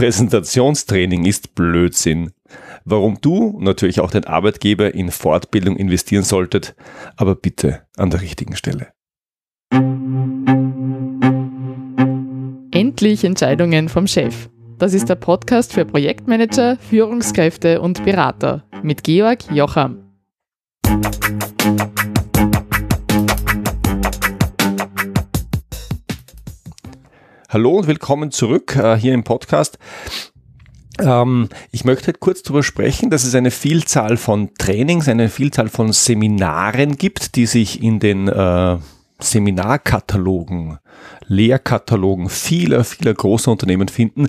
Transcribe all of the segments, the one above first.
Präsentationstraining ist Blödsinn. Warum du, natürlich auch dein Arbeitgeber, in Fortbildung investieren solltet, aber bitte an der richtigen Stelle. Endlich Entscheidungen vom Chef. Das ist der Podcast für Projektmanager, Führungskräfte und Berater mit Georg Jocham. Hallo und willkommen zurück hier im Podcast. Ich möchte kurz darüber sprechen, dass es eine Vielzahl von Trainings, eine Vielzahl von Seminaren gibt, die sich in den Seminarkatalogen, Lehrkatalogen vieler großer Unternehmen finden,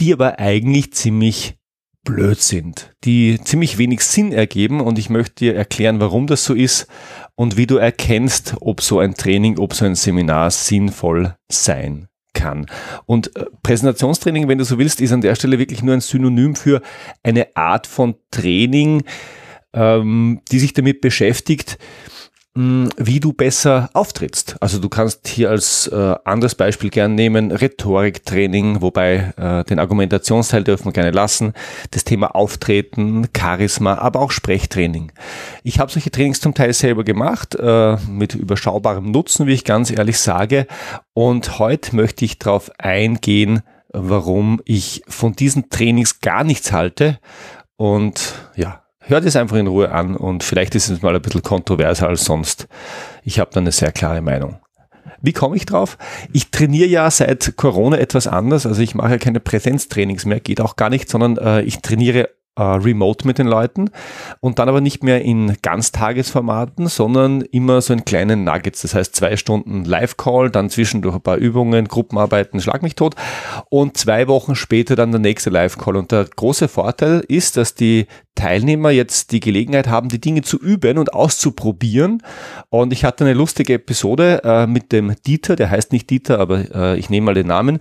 die aber eigentlich ziemlich blöd sind, die ziemlich wenig Sinn ergeben, und ich möchte dir erklären, warum das so ist und wie du erkennst, ob so ein Training, ob so ein Seminar sinnvoll sein kann. Und Präsentationstraining, wenn du so willst, ist an der Stelle wirklich nur ein Synonym für eine Art von Training, die sich damit beschäftigt, wie du besser auftrittst. Also du kannst hier als anderes Beispiel gern nehmen Rhetoriktraining, wobei den Argumentationsteil dürfen wir gerne lassen, das Thema Auftreten, Charisma, aber auch Sprechtraining. Ich habe solche Trainings zum Teil selber gemacht, mit überschaubarem Nutzen, wie ich ganz ehrlich sage, und heute möchte ich darauf eingehen, warum ich von diesen Trainings gar nichts halte, und ja, hört es einfach in Ruhe an, und vielleicht ist es mal ein bisschen kontroverser als sonst. Ich habe da eine sehr klare Meinung. Wie komme ich drauf? Ich trainiere ja seit Corona etwas anders. Also ich mache ja keine Präsenztrainings mehr, geht auch gar nicht, sondern ich trainiere remote mit den Leuten und dann aber nicht mehr in Ganztagesformaten, sondern immer so in kleinen Nuggets. Das heißt 2 Stunden Live-Call, dann zwischendurch ein paar Übungen, Gruppenarbeiten, schlag mich tot, und 2 Wochen später dann der nächste Live-Call. Und der große Vorteil ist, dass die Teilnehmer jetzt die Gelegenheit haben, die Dinge zu üben und auszuprobieren. Und ich hatte eine lustige Episode mit dem Dieter, der heißt nicht Dieter, aber ich nehme mal den Namen,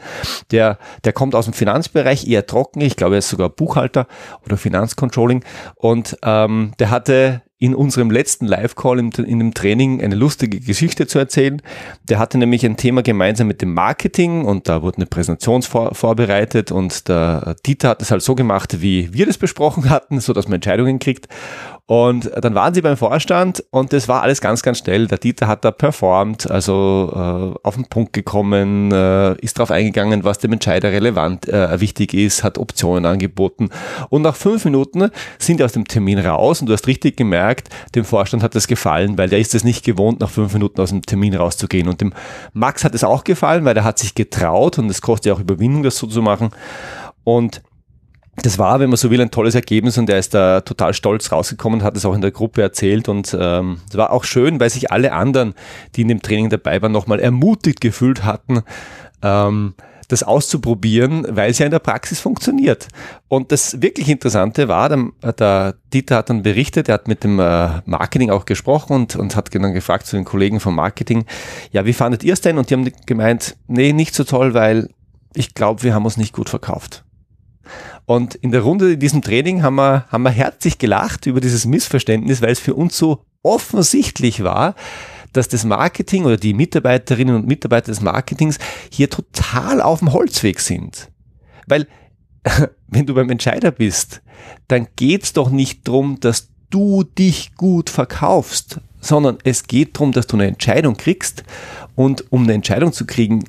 der kommt aus dem Finanzbereich, eher trocken, ich glaube, er ist sogar Buchhalter oder Finanzcontrolling, und der hatte in unserem letzten Live-Call in dem Training eine lustige Geschichte zu erzählen. Der hatte nämlich ein Thema gemeinsam mit dem Marketing, und da wurde eine Präsentation vorbereitet, und der Dieter hat es halt so gemacht, wie wir das besprochen hatten, sodass man Entscheidungen kriegt. Und dann waren sie beim Vorstand und das war alles ganz schnell. Der Dieter hat da performt, also auf den Punkt gekommen, ist darauf eingegangen, was dem Entscheider relevant, wichtig ist, hat Optionen angeboten. Und nach 5 Minuten sind die aus dem Termin raus, und du hast richtig gemerkt, dem Vorstand hat das gefallen, weil der ist es nicht gewohnt, nach 5 Minuten aus dem Termin rauszugehen. Und dem Max hat es auch gefallen, weil der hat sich getraut, und es kostet ja auch Überwindung, das so zu machen. Und das war, wenn man so will, ein tolles Ergebnis, und er ist da total stolz rausgekommen, hat es auch in der Gruppe erzählt, und es war auch schön, weil sich alle anderen, die in dem Training dabei waren, nochmal ermutigt gefühlt hatten, das auszuprobieren, weil es ja in der Praxis funktioniert. Und das wirklich Interessante war, der Dieter hat dann berichtet, er hat mit dem Marketing auch gesprochen und hat dann gefragt zu den Kollegen vom Marketing, ja, wie fandet ihr es denn? Und die haben gemeint, nee, nicht so toll, weil ich glaube, wir haben uns nicht gut verkauft. Und in der Runde in diesem Training haben wir herzlich gelacht über dieses Missverständnis, weil es für uns so offensichtlich war, dass das Marketing oder die Mitarbeiterinnen und Mitarbeiter des Marketings hier total auf dem Holzweg sind. Weil wenn du beim Entscheider bist, dann geht es doch nicht darum, dass du dich gut verkaufst, sondern es geht darum, dass du eine Entscheidung kriegst, und um eine Entscheidung zu kriegen,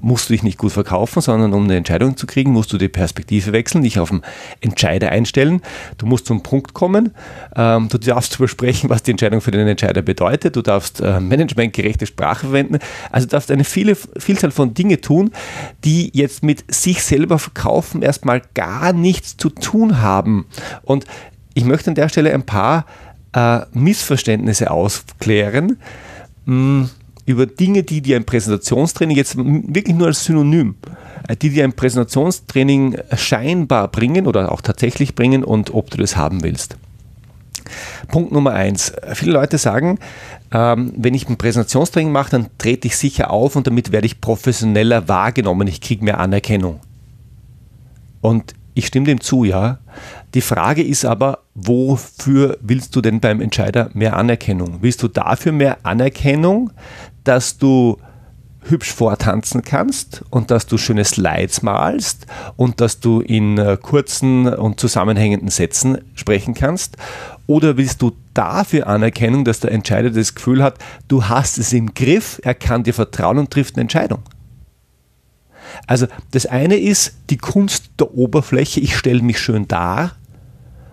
musst du dich nicht gut verkaufen, sondern um eine Entscheidung zu kriegen, musst du die Perspektive wechseln, dich auf den Entscheider einstellen, du musst zum Punkt kommen, du darfst darüber sprechen, was die Entscheidung für den Entscheider bedeutet, du darfst managementgerechte Sprache verwenden, also du darfst eine Vielzahl von Dingen tun, die jetzt mit sich selber verkaufen erstmal gar nichts zu tun haben. Und ich möchte an der Stelle ein paar Missverständnisse aufklären über Dinge, die dir ein Präsentationstraining jetzt wirklich nur als Synonym, die dir ein Präsentationstraining scheinbar bringen oder auch tatsächlich bringen, und ob du das haben willst. Punkt Nummer 1. Viele Leute sagen, wenn ich ein Präsentationstraining mache, dann trete ich sicher auf und damit werde ich professioneller wahrgenommen, ich kriege mehr Anerkennung. Und ich stimme dem zu, ja. Die Frage ist aber, wofür willst du denn beim Entscheider mehr Anerkennung? Willst du dafür mehr Anerkennung, dass du hübsch vortanzen kannst und dass du schöne Slides malst und dass du in kurzen und zusammenhängenden Sätzen sprechen kannst? Oder willst du dafür Anerkennung, dass der Entscheider das Gefühl hat, du hast es im Griff, er kann dir vertrauen und trifft eine Entscheidung? Also das eine ist die Kunst der Oberfläche, ich stelle mich schön dar.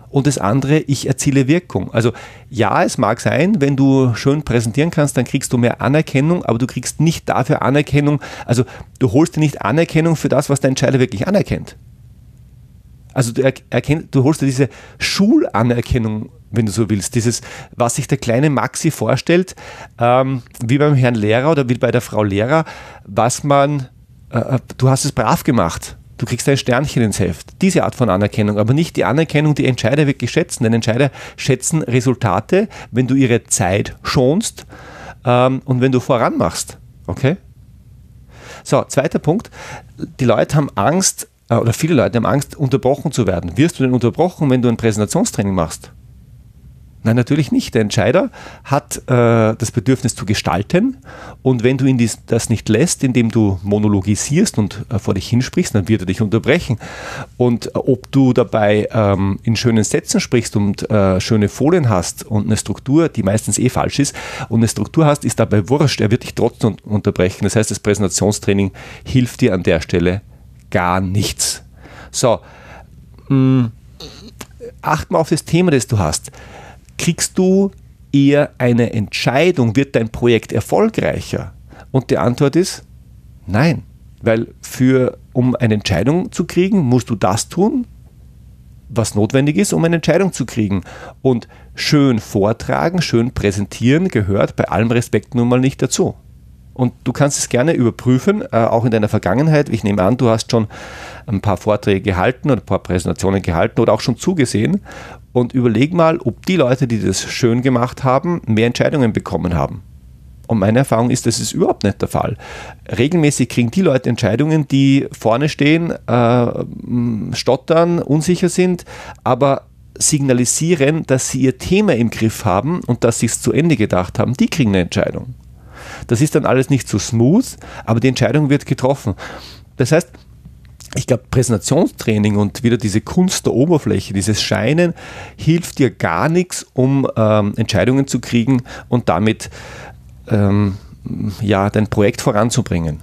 Und das andere, ich erziele Wirkung. Also ja, es mag sein, wenn du schön präsentieren kannst, dann kriegst du mehr Anerkennung, aber du kriegst nicht dafür Anerkennung. Also du holst dir nicht Anerkennung für das, was der Entscheider wirklich anerkennt. Also du holst dir diese Schulanerkennung, wenn du so willst. Dieses, was sich der kleine Maxi vorstellt, wie beim Herrn Lehrer oder wie bei der Frau Lehrer, was man, du hast es brav gemacht. Du kriegst ein Sternchen ins Heft. Diese Art von Anerkennung, aber nicht die Anerkennung, die Entscheider wirklich schätzen. Denn Entscheider schätzen Resultate, wenn du ihre Zeit schonst und wenn du voranmachst. Okay? So, zweiter Punkt. Die Leute haben Angst, oder viele Leute haben Angst, unterbrochen zu werden. Wirst du denn unterbrochen, wenn du ein Präsentationstraining machst? Nein, natürlich nicht. Der Entscheider hat das Bedürfnis zu gestalten und wenn du ihn das nicht lässt, indem du monologisierst und vor dich hinsprichst, dann wird er dich unterbrechen. Und ob du dabei in schönen Sätzen sprichst und schöne Folien hast und eine Struktur, die meistens eh falsch ist, und eine Struktur hast, ist dabei wurscht. Er wird dich trotzdem unterbrechen. Das heißt, das Präsentationstraining hilft dir an der Stelle gar nichts. So, acht mal auf das Thema, das du hast. Kriegst du eher eine Entscheidung, wird dein Projekt erfolgreicher? Und die Antwort ist nein, weil um eine Entscheidung zu kriegen, musst du das tun, was notwendig ist, um eine Entscheidung zu kriegen. Und schön vortragen, schön präsentieren gehört bei allem Respekt nun mal nicht dazu. Und du kannst es gerne überprüfen, auch in deiner Vergangenheit. Ich nehme an, du hast schon ein paar Vorträge gehalten oder ein paar Präsentationen gehalten oder auch schon zugesehen. Und überleg mal, ob die Leute, die das schön gemacht haben, mehr Entscheidungen bekommen haben. Und meine Erfahrung ist, das ist überhaupt nicht der Fall. Regelmäßig kriegen die Leute Entscheidungen, die vorne stehen, stottern, unsicher sind, aber signalisieren, dass sie ihr Thema im Griff haben und dass sie es zu Ende gedacht haben. Die kriegen eine Entscheidung. Das ist dann alles nicht so smooth, aber die Entscheidung wird getroffen. Das heißt, ich glaube, Präsentationstraining und wieder diese Kunst der Oberfläche, dieses Scheinen, hilft dir gar nichts, um Entscheidungen zu kriegen und damit ja, dein Projekt voranzubringen.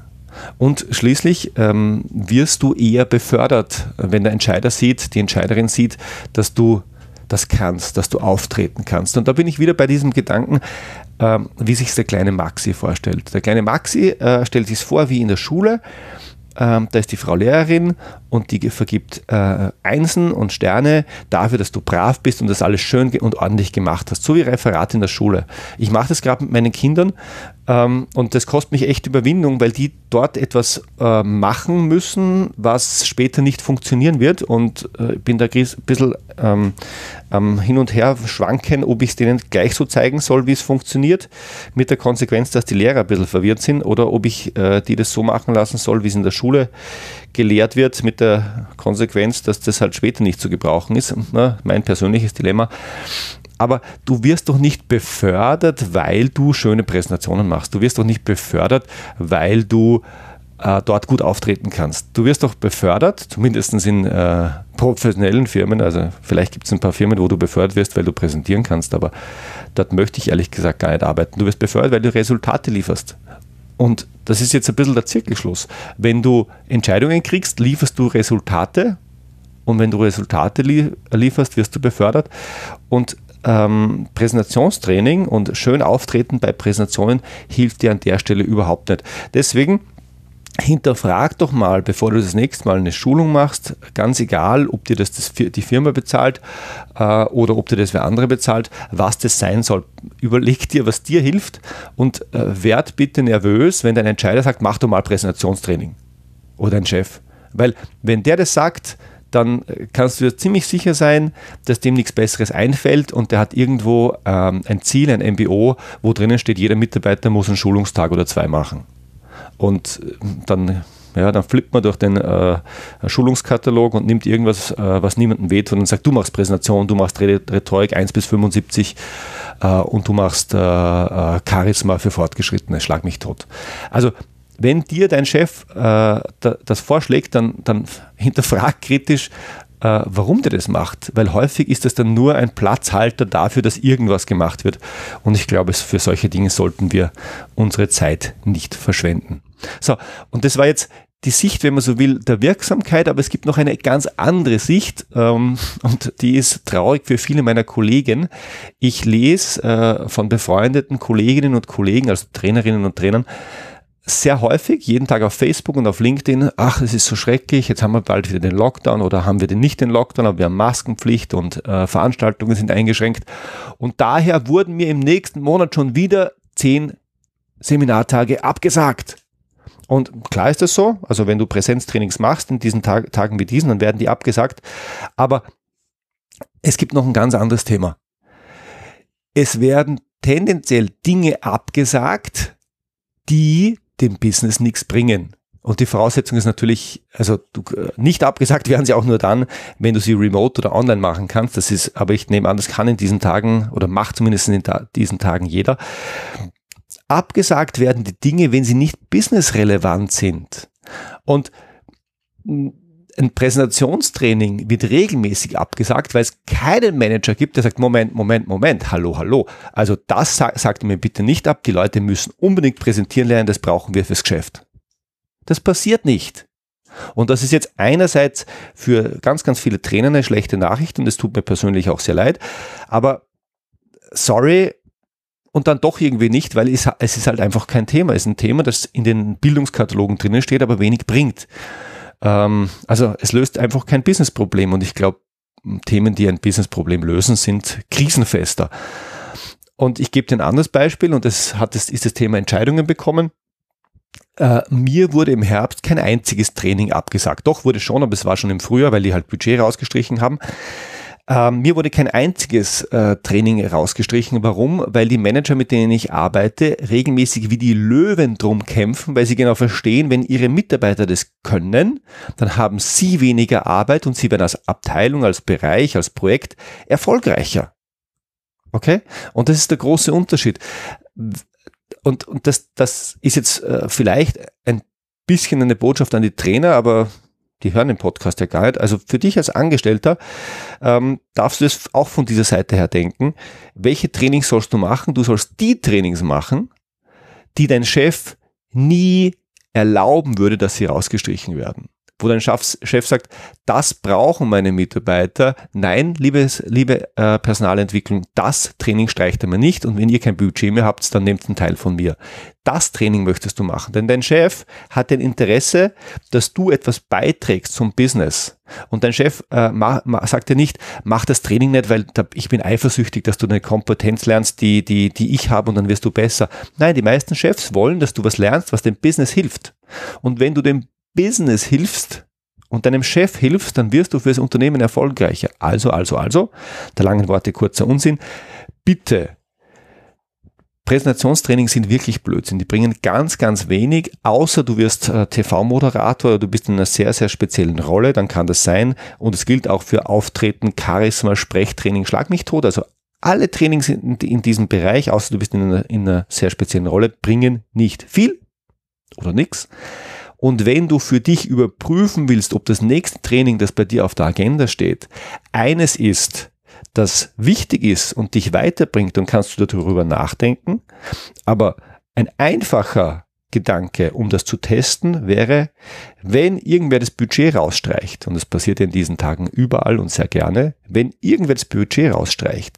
Und schließlich wirst du eher befördert, wenn der Entscheider sieht, die Entscheiderin sieht, dass du das kannst, dass du auftreten kannst. Und da bin ich wieder bei diesem Gedanken, wie sich der kleine Maxi vorstellt. Der kleine Maxi stellt sich vor wie in der Schule. Da ist die Frau Lehrerin und die vergibt Einsen und Sterne dafür, dass du brav bist und das alles schön und ordentlich gemacht hast. So wie Referat in der Schule. Ich mache das gerade mit meinen Kindern und das kostet mich echt Überwindung, weil die dort etwas machen müssen, was später nicht funktionieren wird. Und ich bin da ein bisschen hin und her schwanken, ob ich es denen gleich so zeigen soll, wie es funktioniert, mit der Konsequenz, dass die Lehrer ein bisschen verwirrt sind, oder ob ich die das so machen lassen soll, wie es in der Schule gelehrt wird, mit der Konsequenz, dass das halt später nicht zu gebrauchen ist. Na, mein persönliches Dilemma. Aber du wirst doch nicht befördert, weil du schöne Präsentationen machst. Du wirst doch nicht befördert, weil du dort gut auftreten kannst. Du wirst doch befördert, zumindest in professionellen Firmen. Also vielleicht gibt es ein paar Firmen, wo du befördert wirst, weil du präsentieren kannst. Aber dort möchte ich ehrlich gesagt gar nicht arbeiten. Du wirst befördert, weil du Resultate lieferst. Und das ist jetzt ein bisschen der Zirkelschluss. Wenn du Entscheidungen kriegst, lieferst du Resultate. Und wenn du Resultate lieferst, wirst du befördert. Und Präsentationstraining und schön auftreten bei Präsentationen hilft dir an der Stelle überhaupt nicht. Deswegen hinterfrag doch mal, bevor du das nächste Mal eine Schulung machst, ganz egal, ob dir das die Firma bezahlt oder ob dir das wer andere bezahlt, was das sein soll. Überleg dir, was dir hilft, und werd bitte nervös, wenn dein Entscheider sagt, mach doch mal Präsentationstraining, oder ein Chef. Weil wenn der das sagt, dann kannst du dir ziemlich sicher sein, dass dem nichts Besseres einfällt und der hat irgendwo ein Ziel, ein MBO, wo drinnen steht, jeder Mitarbeiter muss einen Schulungstag oder zwei machen. Und dann, ja, dann flippt man durch den Schulungskatalog und nimmt irgendwas, was niemandem wehtut, und sagt, du machst Präsentation, du machst Rhetorik 1 bis 75 und du machst Charisma für Fortgeschrittene, schlag mich tot. Also Wenn dir dein Chef das vorschlägt, dann hinterfrag kritisch, warum der das macht, weil häufig ist das dann nur ein Platzhalter dafür, dass irgendwas gemacht wird. Und ich glaube, für solche Dinge sollten wir unsere Zeit nicht verschwenden. So, und das war jetzt die Sicht, wenn man so will, der Wirksamkeit, aber es gibt noch eine ganz andere Sicht und die ist traurig für viele meiner Kollegen. Ich lese von befreundeten Kolleginnen und Kollegen, also Trainerinnen und Trainern, sehr häufig, jeden Tag auf Facebook und auf LinkedIn, ach, es ist so schrecklich, jetzt haben wir bald wieder den Lockdown oder haben wir nicht den Lockdown, aber wir haben Maskenpflicht und Veranstaltungen sind eingeschränkt. Und daher wurden mir im nächsten Monat schon wieder 10 Seminartage abgesagt. Und klar ist das so, also wenn du Präsenztrainings machst in diesen Tagen wie diesen, dann werden die abgesagt. Aber es gibt noch ein ganz anderes Thema. Es werden tendenziell Dinge abgesagt, die dem Business nichts bringen. Und die Voraussetzung ist natürlich, also nicht abgesagt werden sie auch nur dann, wenn du sie remote oder online machen kannst. Das ist, aber ich nehme an, das kann in diesen Tagen oder macht zumindest in diesen Tagen jeder. Abgesagt werden die Dinge, wenn sie nicht businessrelevant sind. Und ein Präsentationstraining wird regelmäßig abgesagt, weil es keinen Manager gibt, der sagt, Moment, hallo. Also das sagt mir bitte nicht ab, die Leute müssen unbedingt präsentieren lernen, das brauchen wir fürs Geschäft. Das passiert nicht. Und das ist jetzt einerseits für ganz, ganz viele Trainer eine schlechte Nachricht und es tut mir persönlich auch sehr leid, aber sorry, und dann doch irgendwie nicht, weil es ist halt einfach kein Thema. Es ist ein Thema, das in den Bildungskatalogen drinnen steht, aber wenig bringt. Also es löst einfach kein Businessproblem und ich glaube, Themen, die ein Businessproblem lösen, sind krisenfester. Und ich gebe dir ein anderes Beispiel und ist das Thema Entscheidungen bekommen. Mir wurde im Herbst kein einziges Training abgesagt. Doch, wurde schon, aber es war schon im Frühjahr, weil die halt Budget rausgestrichen haben. Mir wurde kein einziges Training rausgestrichen. Warum? Weil die Manager, mit denen ich arbeite, regelmäßig wie die Löwen drum kämpfen, weil sie genau verstehen, wenn ihre Mitarbeiter das können, dann haben sie weniger Arbeit und sie werden als Abteilung, als Bereich, als Projekt erfolgreicher. Okay? Und das ist der große Unterschied. Und das ist jetzt vielleicht ein bisschen eine Botschaft an die Trainer, aber die hören den Podcast ja gar nicht. Also für dich als Angestellter darfst du es auch von dieser Seite her denken. Welche Trainings sollst du machen? Du sollst die Trainings machen, die dein Chef nie erlauben würde, dass sie rausgestrichen werden. Wo dein Chef sagt, das brauchen meine Mitarbeiter. Nein, liebe Personalentwicklung, das Training streicht er mir nicht und wenn ihr kein Budget mehr habt, dann nehmt einen Teil von mir. Das Training möchtest du machen, denn dein Chef hat ein Interesse, dass du etwas beiträgst zum Business. Und dein Chef sagt dir nicht, mach das Training nicht, weil ich bin eifersüchtig, dass du eine Kompetenz lernst, die ich habe und dann wirst du besser. Nein, die meisten Chefs wollen, dass du was lernst, was dem Business hilft. Und wenn du dem Business hilfst und deinem Chef hilfst, dann wirst du fürs Unternehmen erfolgreicher. Also, der langen Worte kurzer Unsinn. Bitte, Präsentationstrainings sind wirklich Blödsinn. Die bringen ganz, ganz wenig, außer du wirst TV-Moderator oder du bist in einer sehr, sehr speziellen Rolle, dann kann das sein. Und es gilt auch für Auftreten, Charisma, Sprechtraining, Schlag mich tot. Also alle Trainings in diesem Bereich, außer du bist in einer sehr speziellen Rolle, bringen nicht viel oder nichts. Und wenn du für dich überprüfen willst, ob das nächste Training, das bei dir auf der Agenda steht, eines ist, das wichtig ist und dich weiterbringt, dann kannst du darüber nachdenken. Aber ein einfacher Gedanke, um das zu testen, wäre, wenn irgendwer das Budget rausstreicht, und das passiert in diesen Tagen überall und sehr gerne, wenn irgendwer das Budget rausstreicht,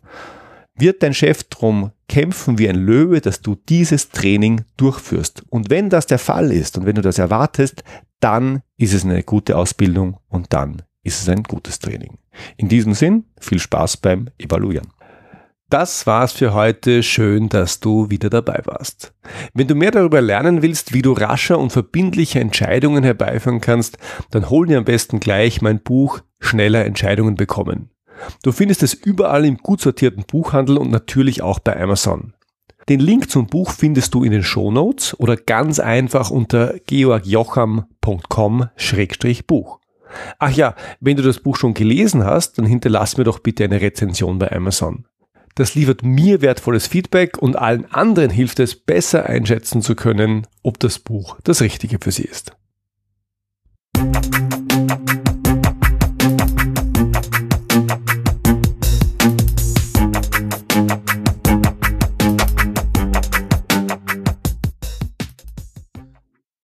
wird dein Chef drum kämpfen wie ein Löwe, dass du dieses Training durchführst. Und wenn das der Fall ist und wenn du das erwartest, dann ist es eine gute Ausbildung und dann ist es ein gutes Training. In diesem Sinn, viel Spaß beim Evaluieren. Das war's für heute. Schön, dass du wieder dabei warst. Wenn du mehr darüber lernen willst, wie du rascher und verbindlicher Entscheidungen herbeiführen kannst, dann hol dir am besten gleich mein Buch "Schneller Entscheidungen bekommen". Du findest es überall im gut sortierten Buchhandel und natürlich auch bei Amazon. Den Link zum Buch findest du in den Shownotes oder ganz einfach unter georgjocham.com/Buch. Ach ja, wenn du das Buch schon gelesen hast, dann hinterlass mir doch bitte eine Rezension bei Amazon. Das liefert mir wertvolles Feedback und allen anderen hilft es, besser einschätzen zu können, ob das Buch das Richtige für sie ist.